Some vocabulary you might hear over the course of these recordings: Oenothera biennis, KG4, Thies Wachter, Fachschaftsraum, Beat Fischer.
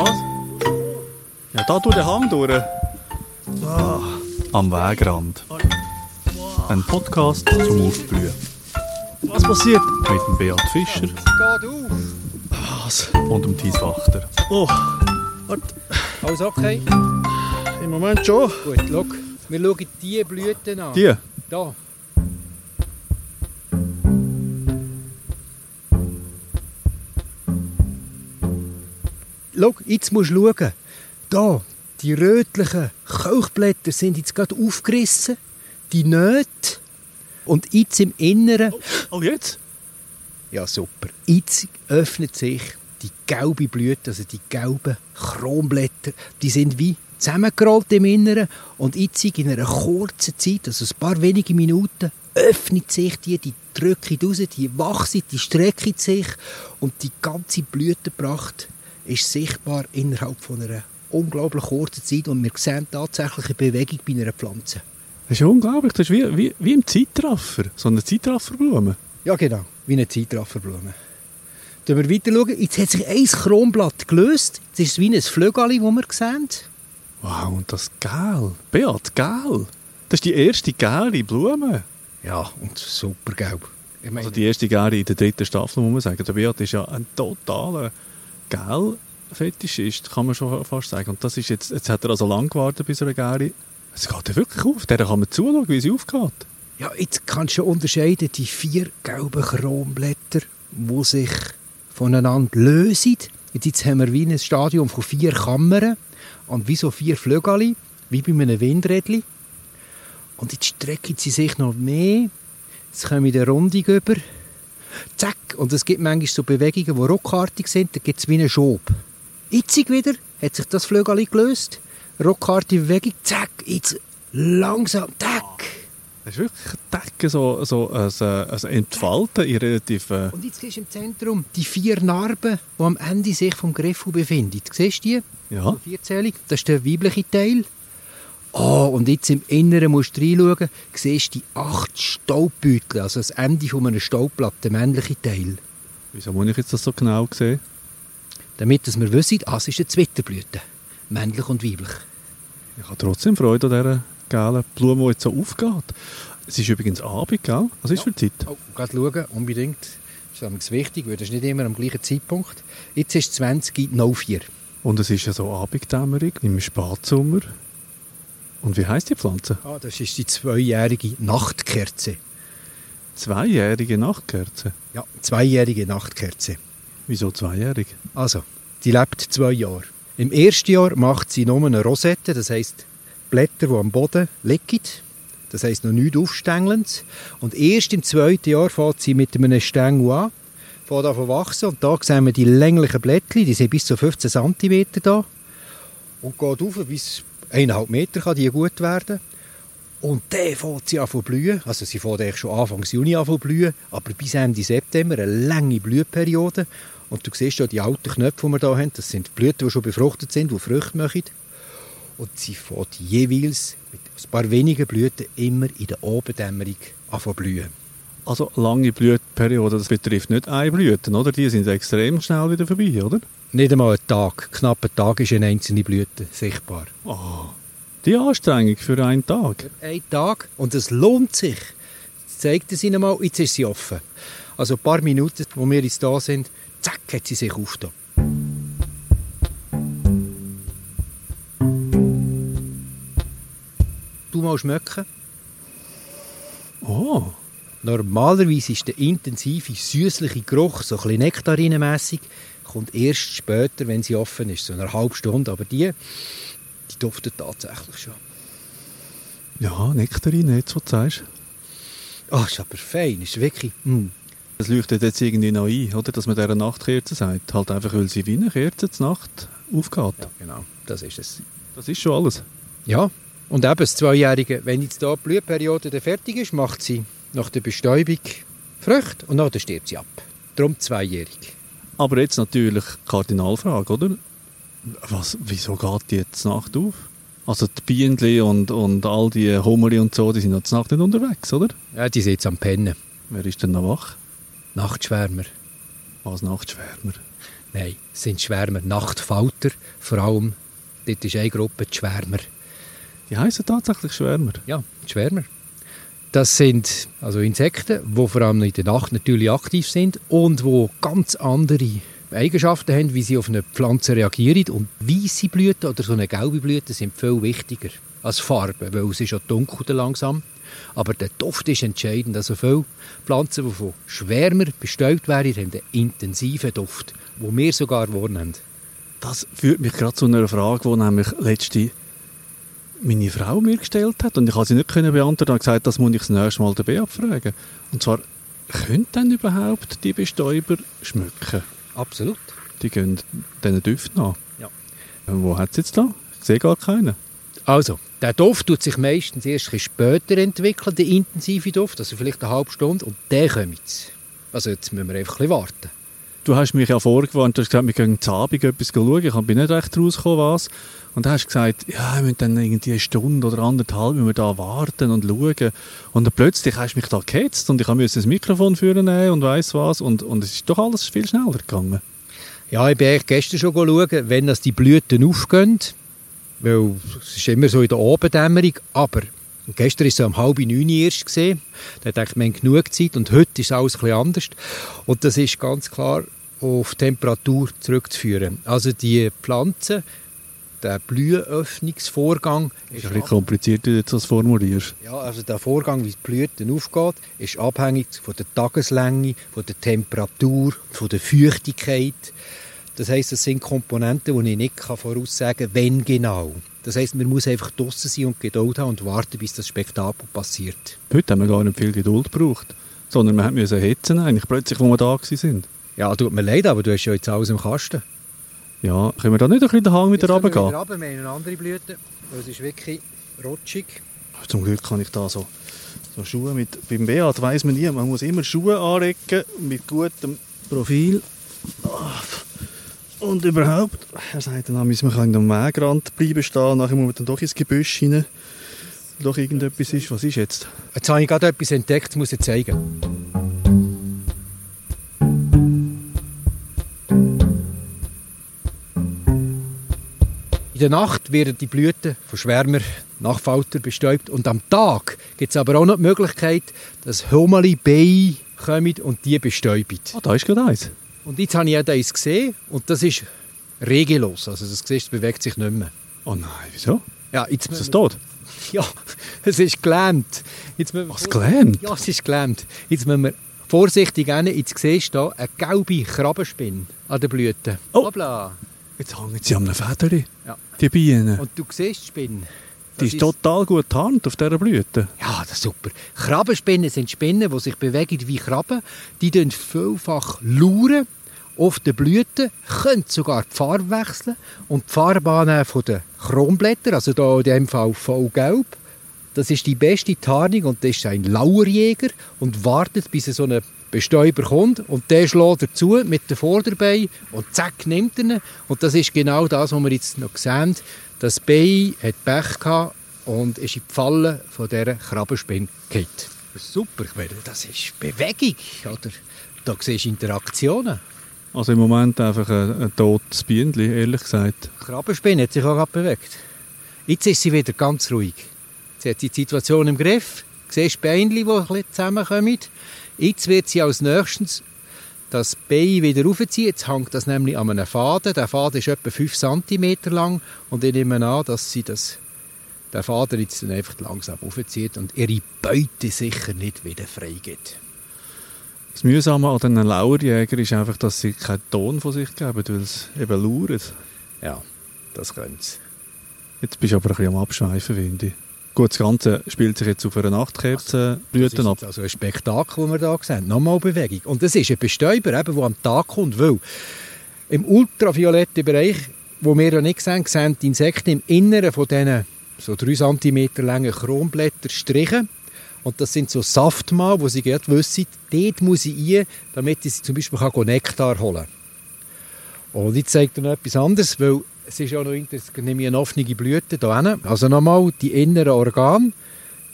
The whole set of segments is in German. Was? Ja, da durch den Hang durch. Ah. Am Wegrand. Ein Podcast zum Aufblühen. Was passiert? Mit dem Beat Fischer. Es geht auf. Was? Und dem Thies Wachter. Oh, warte. Alles okay? Im Moment schon. Gut, schau. Wir schauen diese Blüten an. Die? Da. Schau, jetzt musst du schauen. Da, die rötlichen Kelchblätter sind jetzt gerade aufgerissen. Die Nöte. Und jetzt im Inneren... Oh, jetzt? Ja, super. Jetzt öffnet sich die gelbe Blüte, also die gelben Kronblätter. Die sind wie zusammengerollt im Inneren. Und jetzt in einer kurzen Zeit, also ein paar wenige Minuten, öffnet sich die drücken raus, die wachsen, die strecken sich. Und die ganze Blütenpracht ist sichtbar innerhalb von einer unglaublich kurzen Zeit. Und wir sehen tatsächlich eine Bewegung bei einer Pflanze. Das ist ja unglaublich, das ist wie im Zeitraffer, so eine Zeitrafferblume. Ja genau, wie eine Zeitrafferblume. Wenn wir weiter schauen, jetzt hat sich ein Kronblatt gelöst, jetzt ist es wie ein Flögeli, das wir sehen. Wow, und das Gel, Beat, Gel, das ist die erste gelbe Blume. Ja, und super gelb. Also die erste gelbe in der dritten Staffel, muss man sagen. Der Beat ist ja ein totaler Gel-Fetischist, kann man schon fast sagen. Und das ist jetzt hat er also lange gewartet bis er gelbe. Es geht ja wirklich auf, der kann man zuschauen, wie sie aufgeht. Ja, jetzt kannst du unterscheiden, die vier gelben Kronblätter, die sich voneinander lösen. Jetzt haben wir wie ein Stadium von 4 Kammern und wie so 4 Flögeli, wie bei einem Windrädchen. Und jetzt strecken sie sich noch mehr. Jetzt kommen wir in der Runde über. Zack, und es gibt manchmal so Bewegungen, die ruckartig sind, da gibt es wie einen Schub. Jetzt wieder hat sich das Flögeli gelöst. Rockharte Bewegung, zack, jetzt langsam, tack. Das ist wirklich tack, so ein Entfalten in relativ... Und jetzt siehst du im Zentrum die 4 Narben, die am Ende sich vom Griffel befinden. Siehst du die? Ja. Die vierzählig, das ist der weibliche Teil. Oh, und jetzt im Inneren musst du reinschauen, siehst du die 8 Staubbeutel, also das Ende von einer Staubblatt, der männliche Teil. Wieso muss ich jetzt das so genau sehen? Damit dass wir wissen, das ist eine Zwitterblüte. Männlich und weiblich. Ich habe trotzdem Freude an dieser gelben Blume, die jetzt so aufgeht. Es ist übrigens Abend, gell? Was ist für die Zeit? Oh, gerade schauen, unbedingt. Das ist wichtig, weil das ist nicht immer am gleichen Zeitpunkt. Jetzt ist es 20.04 Uhr. Und es ist ja so Abenddämmerung im Spatsommer. Und wie heisst die Pflanze? Ah, das ist die 2-jährige Nachtkerze. 2-jährige Nachtkerze? Ja, 2-jährige Nachtkerze. Wieso 2-jährig? Also, die lebt 2 Jahre. Im ersten Jahr macht sie nur eine Rosette, das heisst Blätter, die am Boden liegen. Das heisst noch nichts Aufstängelndes. Und erst im zweiten Jahr fängt sie mit einem Stängel an, fängt an zu wachsen. Und da sehen wir die länglichen Blättchen, die sind bis zu 15 cm da. Und geht auf, bis 1,5 Meter kann die gut werden. Und dann fängt sie an zu blühen. Also sie fängt eigentlich schon Anfang Juni an zu blühen, aber bis Ende September eine lange Blühperiode. Und du siehst ja die alten Knöpfe, die wir hier haben. Das sind die Blüten, die schon befruchtet sind, die Früchte machen. Und sie fängt jeweils mit ein paar wenigen Blüten immer in der Abenddämmerung an zu blühen. Also lange Blütperiode, das betrifft nicht eine Blüte, oder? Die sind extrem schnell wieder vorbei, oder? Nicht einmal ein Tag. Knapp ein Tag ist eine einzelne Blüte sichtbar. Oh, die Anstrengung für einen Tag. Für einen Tag. Und es lohnt sich. Jetzt zeigt es Ihnen mal, jetzt ist sie offen. Also ein paar Minuten, wo wir jetzt da sind, zack, hat sie sich aufgetan. Du mal schmecken. Oh. Normalerweise ist der intensive, süßliche Geruch, so ein bisschen nektarinenmässig, kommt erst später, wenn sie offen ist, so eine halbe Stunde. Aber die duftet tatsächlich schon. Ja, Nektarine, jetzt was du sagst. Ah, ist aber fein, ist wirklich... Das leuchtet jetzt irgendwie noch ein, oder? Dass man dieser Nachtkerze sagt. Halt einfach, weil sie wie eine Kerze zur Nacht aufgeht. Ja, genau, das ist es. Das ist schon alles. Ja, und eben das Zweijährige. Wenn jetzt hier die Blühperiode fertig ist, macht sie nach der Bestäubung Früchte und dann stirbt sie ab. Darum 2-jährig. Aber jetzt natürlich Kardinalfrage, oder? Wieso geht die jetzt zur Nacht auf? Also die Bienen und all die Hummerli und so, die sind ja zur Nacht nicht unterwegs, oder? Ja, die sind jetzt am Pennen. Wer ist denn noch wach? Nachtschwärmer. Was Nachtschwärmer? Nein, es sind Schwärmer, Nachtfalter. Vor allem, dort ist eine Gruppe, die Schwärmer. Die heissen tatsächlich Schwärmer? Ja, die Schwärmer. Das sind also Insekten, die vor allem in der Nacht natürlich aktiv sind und die ganz andere Eigenschaften haben, wie sie auf eine Pflanze reagieren. Und weisse Blüten oder so eine gelbe Blüte sind viel wichtiger als Farbe, weil es ist ja dunkel langsam. Aber der Duft ist entscheidend. Also viele Pflanzen, die von Schwärmer bestellt werden, haben einen intensiven Duft, den wir sogar wahrnehmen. Das führt mich gerade zu einer Frage, die nämlich letzte meine Frau mir gestellt hat. Und ich konnte sie nicht beantworten und gesagt, das muss ich das nächste Mal dabei abfragen. Und zwar, können denn überhaupt die Bestäuber schmücken? Absolut. Die gehen diesen Düften an. Ja. Wo hat es jetzt da? Ich sehe gar keinen. Also, der Duft tut sich meistens erst später entwickeln, der intensive Duft, also vielleicht eine halbe Stunde, und der kommt jetzt. Also jetzt müssen wir einfach ein bisschen warten. Du hast mich ja vorgewarnt, du hast gesagt, wir gehen am Abend etwas schauen, ich bin nicht recht rausgekommen, was. Und du hast gesagt, ja, wir müssen dann irgendwie eine Stunde oder anderthalb müssen wir da warten und schauen. Und dann plötzlich hast du mich da gehetzt und ich musste das Mikrofon führen und weiss was. Und es ist doch alles viel schneller gegangen. Ja, ich bin eigentlich gestern schon schauen, wenn das die Blüten aufgehen. Weil es ist immer so in der Abenddämmerung, aber gestern war es so um 8:30 erst gesehen. Da dachte ich, wir haben genug Zeit und heute ist alles etwas anders. Und das ist ganz klar auf Temperatur zurückzuführen. Also die Pflanzen, der Blühenöffnungsvorgang... Ist ein bisschen kompliziert, wie du das formulierst. Ja, also der Vorgang, wie die Blüten aufgeht, ist abhängig von der Tageslänge, von der Temperatur, von der Feuchtigkeit. Das heisst, das sind Komponenten, die ich nicht voraussagen kann, wenn genau. Das heisst, man muss einfach draussen sein und Geduld haben und warten, bis das Spektakel passiert. Heute haben wir gar nicht viel Geduld gebraucht, sondern wir mussten hetzen, eigentlich plötzlich, wo wir da waren. Ja, tut mir leid, aber du hast ja jetzt alles im Kasten. Ja, können wir da nicht ein bisschen den Hang wieder runtergehen? Wir haben eine andere Blüte, es ist wirklich rutschig. Zum Glück kann ich da so Schuhe mit... Beim Beat weiss man nie, man muss immer Schuhe anrecken mit gutem Profil. Und überhaupt, er sagt dann, wir können am Wegrand bleiben stehen, nachher muss man dann doch ins Gebüsch rein, wenn doch irgendetwas ist. Was ist jetzt? Jetzt habe ich gerade etwas entdeckt, das muss ich zeigen. In der Nacht werden die Blüten von Schwärmer, Nachtfalter bestäubt und am Tag gibt es aber auch noch die Möglichkeit, dass Hummeli-Bei kommen und die bestäuben. Ah, da ist gerade eins. Und jetzt habe ich auch eins gesehen und das ist regellos. Also das siehst, bewegt sich nicht mehr. Oh nein, wieso? Ja, jetzt ist es tot? Ja, es ist gelähmt. Was, gelähmt? Ja, es ist gelähmt. Jetzt müssen wir vorsichtig hin. Jetzt siehst du hier eine gelbe Krabbenspinne an den Blüten. Oh, Blabla. Jetzt hängen sie an einem Federli, ja. Die Bienen. Und du siehst die Spinne. Die ist total gut getarnt auf dieser Blüte. Ja, das ist super. Krabbenspinnen sind Spinnen, die sich bewegen wie Krabben. Die tun vielfach lauern auf den Blüten, können sogar die Farbe wechseln. Und die Farbe annehmen von den Kronblättern, also hier in diesem Fall voll gelb, das ist die beste Tarnung. Und das ist ein Lauerjäger und wartet, bis so ein Bestäuber kommt. Und der schlägt er zu mit den Vorderbeinen und zack, nimmt er ihn. Und das ist genau das, was wir jetzt noch sehen. Das Bei hat Pech gehabt und ist in die Falle von dieser Krabbenspinne gefallen. Super, ich meine, das ist Bewegung, oder? Da siehst du Interaktionen. Also im Moment einfach ein totes Bienenli, ehrlich gesagt. Die Krabbenspinne hat sich auch gerade bewegt. Jetzt ist sie wieder ganz ruhig. Sie hat die Situation im Griff. Du siehst Bienenli, die ein bisschen zusammenkommen. Jetzt wird sie als nächstes das Bein wieder raufziehen. Jetzt hängt das nämlich an einem Faden. Der Faden ist etwa 5 cm lang. Und ich nehme an, dass sie den Faden jetzt dann einfach langsam raufzieht und ihre Beute sicher nicht wieder freigibt. Das Mühsame an diesen Lauerjägern ist einfach, dass sie keinen Ton von sich geben, weil es eben lauert. Ja, das können sie. Jetzt bist du aber ein bisschen am Abschweifen, finde ich. Gut, das Ganze spielt sich jetzt auf einer Nachtkerzenblüten ab. Also ein Spektakel, das wir hier sehen. Nochmal Bewegung. Und das ist ein Bestäuber, der am Tag kommt. Weil im ultravioletten Bereich, wo wir ja nicht sehen, sehen die Insekten im Inneren von diesen so 3 cm langen Kronblättern strichen. Und das sind so Saftmal, wo sie gerne wissen, dort muss ich rein, damit ich zum Beispiel Nektar holen kann. Und jetzt zeigt er noch etwas anderes, weil es ist ja noch eine offene Blüte hier. Also nochmal die inneren Organe.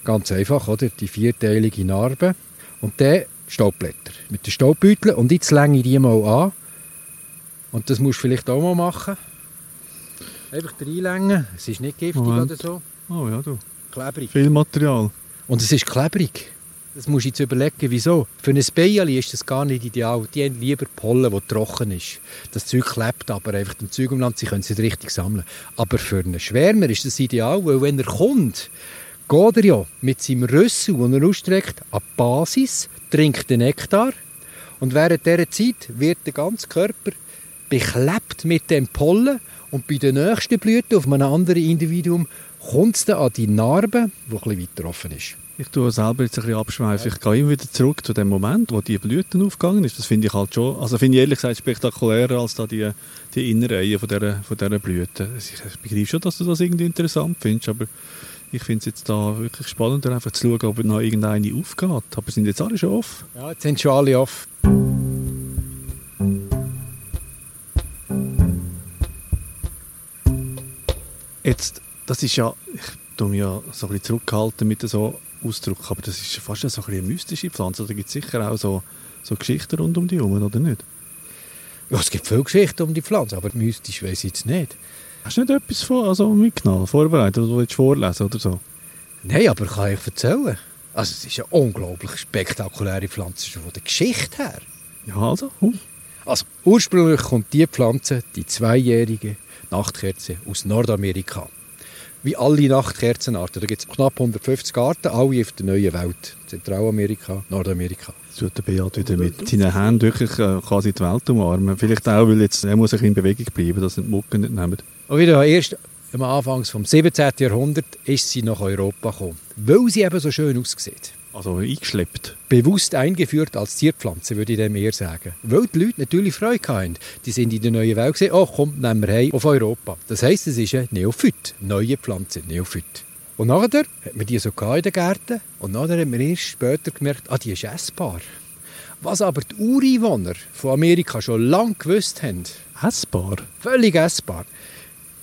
Ganz einfach, oder? Die vierteilige Narbe. Und dann Staubblätter mit den Staubbeuteln. Und jetzt länge ich die mal an. Und das musst du vielleicht auch mal machen. Einfach reinlängen, es ist nicht giftig oder so. Oh ja, du. Klebrig. Viel Material. Und es ist klebrig. Das musst du jetzt überlegen, wieso. Für ein Beijeli ist das gar nicht ideal. Die haben lieber Pollen, wo trocken ist. Das Zeug klebt aber einfach im Zeug umland, sie können es nicht richtig sammeln. Aber für einen Schwärmer ist das ideal, weil wenn er kommt, geht er ja mit seinem Rüssel, den er ausstreckt, an die Basis, trinkt den Nektar und während dieser Zeit wird der ganze Körper beklebt mit dem Pollen und bei der nächsten Blüte auf einem anderen Individuum kommt es dann an die Narbe, die ein bisschen weiter offen ist. Ich tue selber jetzt ein bisschen abschweifen. Ich gehe immer wieder zurück zu dem Moment, wo die Blüten aufgegangen ist. Das finde ich halt schon, also finde ich ehrlich gesagt spektakulärer als da die Innereien von dieser Blüte. Ich begreife schon, dass du das irgendwie interessant findest, aber ich finde es jetzt da wirklich spannend, einfach zu schauen, ob noch irgendeine aufgeht. Aber sind jetzt alle schon off? Ja, jetzt sind schon alle off. Jetzt, das ist ja, ich tue mich ja so ein bisschen zurückhalten mit so Ausdruck, aber das ist fast so eine mystische Pflanze. Da gibt es sicher auch so Geschichten rund um die herum, oder nicht? Ja, es gibt viele Geschichten um die Pflanze, aber mystisch weiss ich jetzt nicht. Hast du nicht etwas mitgenommen, vorbereitet oder willst du vorlesen oder so? Nein, aber kann ich erzählen. Also es ist eine unglaublich spektakuläre Pflanze schon von der Geschichte her. Ja, also? Also ursprünglich kommt diese Pflanze, die zweijährige Nachtkerze, aus Nordamerika. Wie alle Nachtkerzenarten. Da gibt es knapp 150 Arten, alle auf der neuen Welt. Zentralamerika, Nordamerika. Jetzt tut der Beat wieder mit seinen Händen wirklich quasi die Welt umarmen. Vielleicht auch, weil jetzt, er muss ein bisschen in Bewegung bleiben, dass die Mücken nicht nehmen. Und wieder erst am Anfang des 17. Jahrhunderts ist sie nach Europa gekommen. Weil sie eben so schön aussieht. Also eingeschleppt. Bewusst eingeführt als Zierpflanze, würde ich dem eher sagen. Weil die Leute natürlich Freude hatten. Die sind in der neuen Welt gesehen, oh komm, nehmen wir heim auf Europa. Das heisst, es ist eine Neophyt. Neue Pflanze, Neophyt. Und nachher hat man die so in den Gärten. Und nachher hat man erst später gemerkt, die ist essbar. Was aber die Ureinwohner von Amerika schon lange gewusst haben. Essbar? Völlig essbar.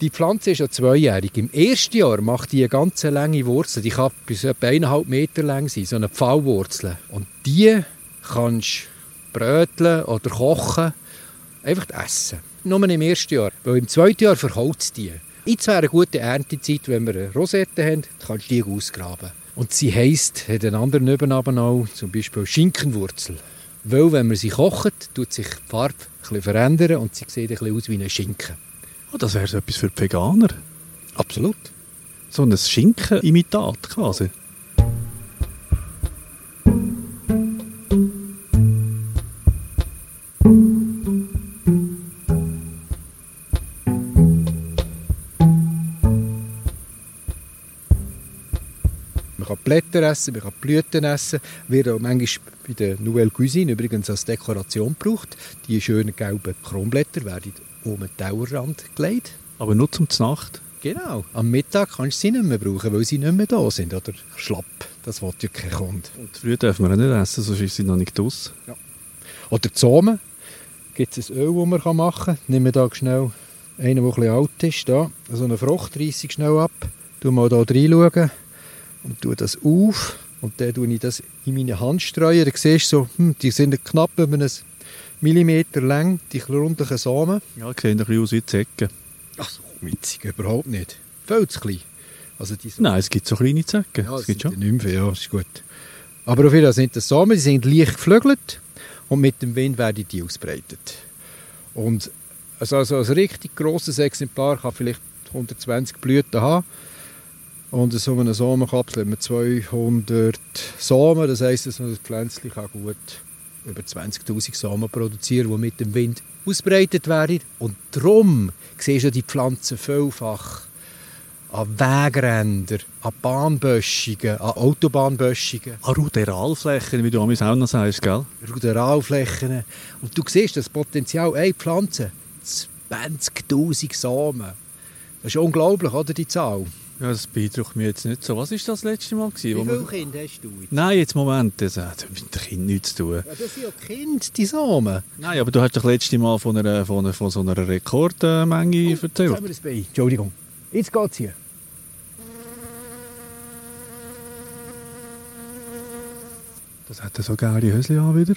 Die Pflanze ist ja zweijährig. Im ersten Jahr macht die eine ganze lange Wurzel. Die kann bis etwa 1,5 Meter lang sein, so eine Pfauwurzel. Und die kannst du bröteln oder kochen, einfach essen. Nur im ersten Jahr, weil im zweiten Jahr verholzt die. Jetzt wäre eine gute Erntezeit, wenn wir eine Rosette haben, dann kannst du die ausgraben. Und sie heisst, hat einen anderen Nebennamen auch, zum Beispiel Schinkenwurzel. Weil wenn man sie kocht, tut sich die Farbe ein bisschen verändern und sie sieht ein bisschen aus wie ein Schinken. Oh, das wäre so etwas für die Veganer. Absolut. So ein Schinken-Imitat quasi. Man kann Blätter essen, man kann Blüten essen. Wird auch manchmal bei der Nouvelle Cuisine übrigens als Dekoration gebraucht. Die schönen gelben Kronblätter werden um den Tauerrand gelegt. Aber nur zum Znacht? Genau. Am Mittag kannst du sie nicht mehr brauchen, weil sie nicht mehr da sind. Oder schlapp, das will ja kein Kunde. Und früh dürfen wir auch nicht essen, sonst ist sie noch nicht aus. Ja. Oder Zomen. Gibt es ein Öl, das man machen kann. Nimm mir da schnell einen, der ein bisschen alt ist. Da. So eine Frucht reisse ich schnell ab. Tu mal hier reinschauen. Und tu das auf. Und dann streue ich das in meine Hand. Streuen. Dann siehst du so, die sind knapp über ein Millimeter lang, die runden Samen. Ja, die sehen ein bisschen aus wie Zecken. Ach so, witzig, überhaupt nicht. Viel zu klein. Also nein, es gibt so kleine Zecken. Ja, es gibt schon. Nicht mehr, ja, ist gut. Aber auf jeden Fall sind das Samen, die sind leicht geflügelt und mit dem Wind werden die ausbreitet. Und also ein richtig grosses Exemplar kann vielleicht 120 Blüten haben. Und so eine Samenkapsel hat man 200 Samen. Das heisst, dass man das Pflänzchen gut über 20'000 Samen produzieren, die mit dem Wind ausbreitet werden. Und darum siehst du die Pflanzen vielfach an Wegrändern, an Bahnböschungen, an Autobahnböschungen. An Ruderalflächen, wie du auch noch sagst, gell? Ruderalflächen. Und du siehst das Potenzial, eine Pflanze, 20'000 Samen. Das ist unglaublich, oder, die Zahl? Ja, das beeindruckt mich jetzt nicht so. Was war das letzte Mal? Wie viele Kinder hast du jetzt? Nein, jetzt Moment, das hat mit den Kindern nichts zu tun. Ja, das sind ja Kinder, die Samen. Nein, aber du hast das letzte Mal von so einer Rekordmenge erzählt. Jetzt haben wir das bei. Entschuldigung. Jetzt geht's hier. Das hat er so geile Hösli an wieder.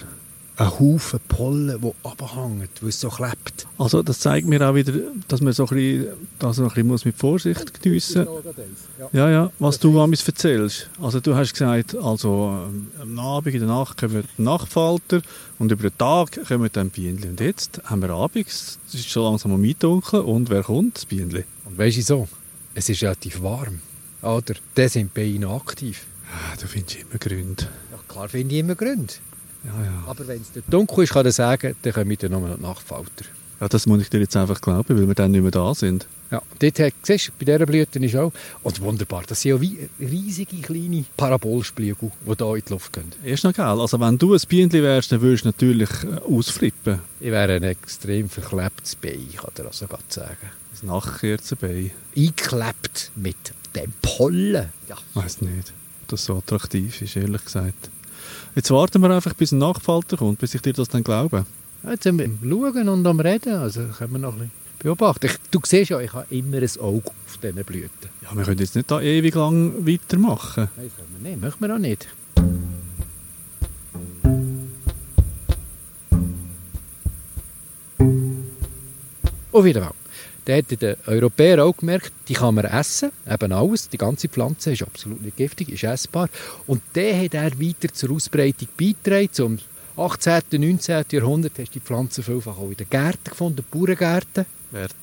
ein Haufen Pollen, die runterhängen, weil es so klebt. Also das zeigt mir auch wieder, dass man so ein bisschen, mit Vorsicht geniessen muss. Ja, ja, was du an mich erzählst. Also du hast gesagt, also am Abend, in der Nacht kommen die Nachtfalter und über den Tag kommen dann die Bienen. Und jetzt haben wir abends, es ist schon langsam am Eindunkeln und wer kommt? Das Bienen. Und weisst du so, es ist relativ warm, oder? Die sind bei ihnen aktiv. Ja, du findest immer Gründe. Ja, klar finde ich immer Gründe. Ja, ja. Aber wenn es dunkel ist, kann ich sagen, dann kommen wir nur noch die Nachtfalter. Ja, das muss ich dir jetzt einfach glauben, weil wir dann nicht mehr da sind. Ja, dort siehst du, bei dieser Blüte ist auch... Und wunderbar, das sind ja riesige kleine Parabolspiegel, die hier in die Luft gehen. Ist noch geil. Also wenn du ein Bienchen wärst, dann würdest du natürlich ausflippen. Ich wäre ein extrem verklebtes Bein, kann ich dir also gerade sagen. Ein Nachtkirzenbein. Eingeklebt mit dem Pollen. Ja. Ich weiss nicht, ob das so attraktiv ist, ehrlich gesagt. Jetzt warten wir einfach, bis ein Nachtfalter kommt, bis ich dir das dann glaube. Ja, jetzt sind wir am Schauen und am Reden, also können wir noch ein bisschen beobachten. Du siehst ja, ich habe immer ein Auge auf diesen Blüten. Ja, wir können jetzt nicht da ewig lang weitermachen. Nein, das können wir nicht, möchten wir auch nicht. Und wieder mal. Da hat der Europäer auch gemerkt, die kann man essen, eben alles, die ganze Pflanze ist absolut nicht giftig, ist essbar. Und dann hat er weiter zur Ausbreitung beigetragen. Zum 18. und 19. Jahrhundert hast du die Pflanzen vielfach auch in den Gärten gefunden, Bauerngärten.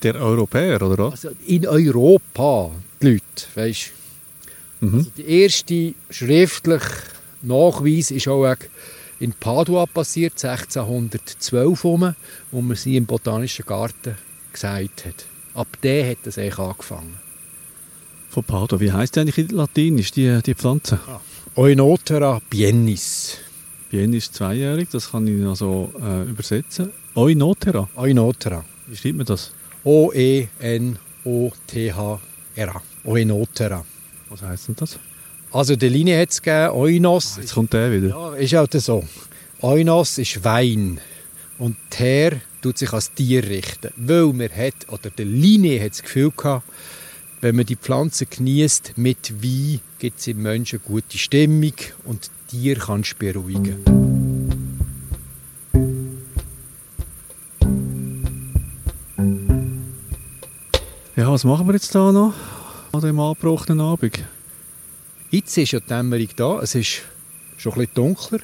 Der Europäer, oder? Also in Europa, die Leute, weisst du. Mhm. Also der erste schriftliche Nachweis ist auch in Padua passiert, 1612 rum, wo man sie im Botanischen Garten gesagt hat. Ab der hat das eigentlich angefangen. Von Padua, wie heisst die eigentlich in Latinisch, die Pflanze? Ah. Oenothera biennis. Biennis ist zweijährig, das kann ich also übersetzen. Oenothera? Oenothera. Wie schreibt man das? O-E-N-O-T-H-R-A. Oenothera. Was heisst denn das? Also die Linie hat es gegeben, Oinos... Ah, jetzt kommt der wieder. Ja, ist halt so. Oinos ist Wein. Und Ter tut sich als Tier richten. Weil man hat, oder die Linie hat das Gefühl gehabt, wenn man die Pflanze genießt mit Wein, gibt es im Menschen eine gute Stimmung und Tier kann beruhigen. Ja, was machen wir jetzt da noch an dem angebrochenen Abend? Jetzt ist ja die Dämmerung da, es ist schon ein bisschen dunkler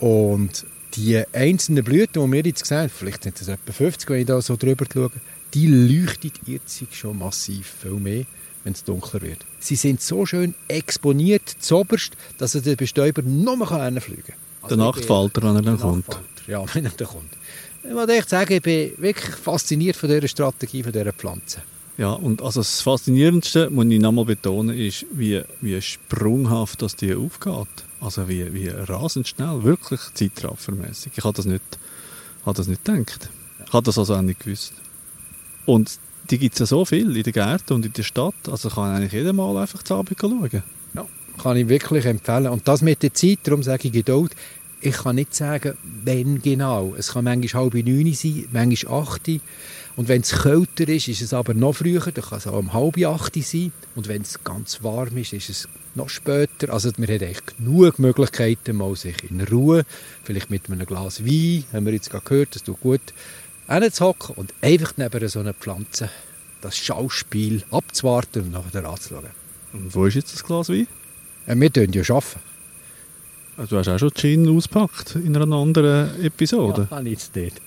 und die einzelnen Blüten, die wir jetzt sehen, vielleicht sind es etwa 50, wenn ich da so drüber schaue, die leuchtet jetzt schon massiv viel mehr, wenn es dunkler wird. Sie sind so schön exponiert, zoberst, dass der Bestäuber nur mehr hinfliegen kann. Also der Nachtfalter, wenn er dann kommt. Ja, wenn er dann kommt. Ich muss echt sagen, ich bin wirklich fasziniert von dieser Strategie, von dieser Pflanze. Ja, und also das Faszinierendste, muss ich nochmal betonen, ist, wie sprunghaft das die aufgeht. Also wie rasend schnell, wirklich zeitraffermässig. Ich habe das nicht gedacht. Ich habe das also auch nicht gewusst. Und die gibt es ja so viel in den Gärten und in der Stadt. Also kann eigentlich jeder mal einfach zu Abend schauen. Ja, kann ich wirklich empfehlen. Und das mit der Zeit, darum sage ich Geduld. Ich kann nicht sagen, wann genau. Es kann manchmal 8:30 sein, manchmal 8. Und wenn es kälter ist, ist es aber noch früher. Dann kann es auch 7:30 sein. Und wenn es ganz warm ist, ist es noch später. Also man hat eigentlich genug Möglichkeiten, mal sich in Ruhe, vielleicht mit einem Glas Wein, haben wir jetzt gerade gehört, das tut gut, hinzuhocken und einfach neben so einer Pflanze das Schauspiel abzuwarten und nachher anzuschauen. Und wo ist jetzt das Glas Wein? Wir arbeiten ja. Du hast auch schon Gin ausgepackt in einer anderen Episode. Ja, habe ich jetzt nicht.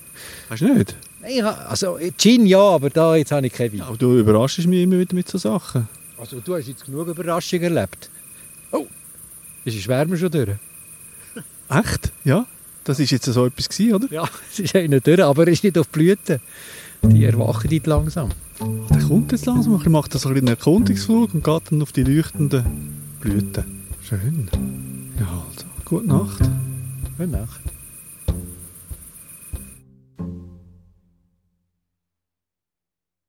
Hast du nicht? Nein, also Gin ja, aber da jetzt habe ich keinen Wein. Ja, aber du überraschst mich immer wieder mit so Sachen. Also du hast jetzt genug Überraschung erlebt. Oh, ist es wärmer schon durch? Echt? Ja? Das war jetzt so etwas gewesen, oder? Ja, es ist einer durch, aber er ist nicht auf die Blüten. Die erwachen jetzt langsam. Oh, der kommt jetzt langsam. Ich mache da so einen Erkundungsflug und geht dann auf die leuchtenden Blüten. Schön. Ja, also. Gute Nacht. Gute Nacht.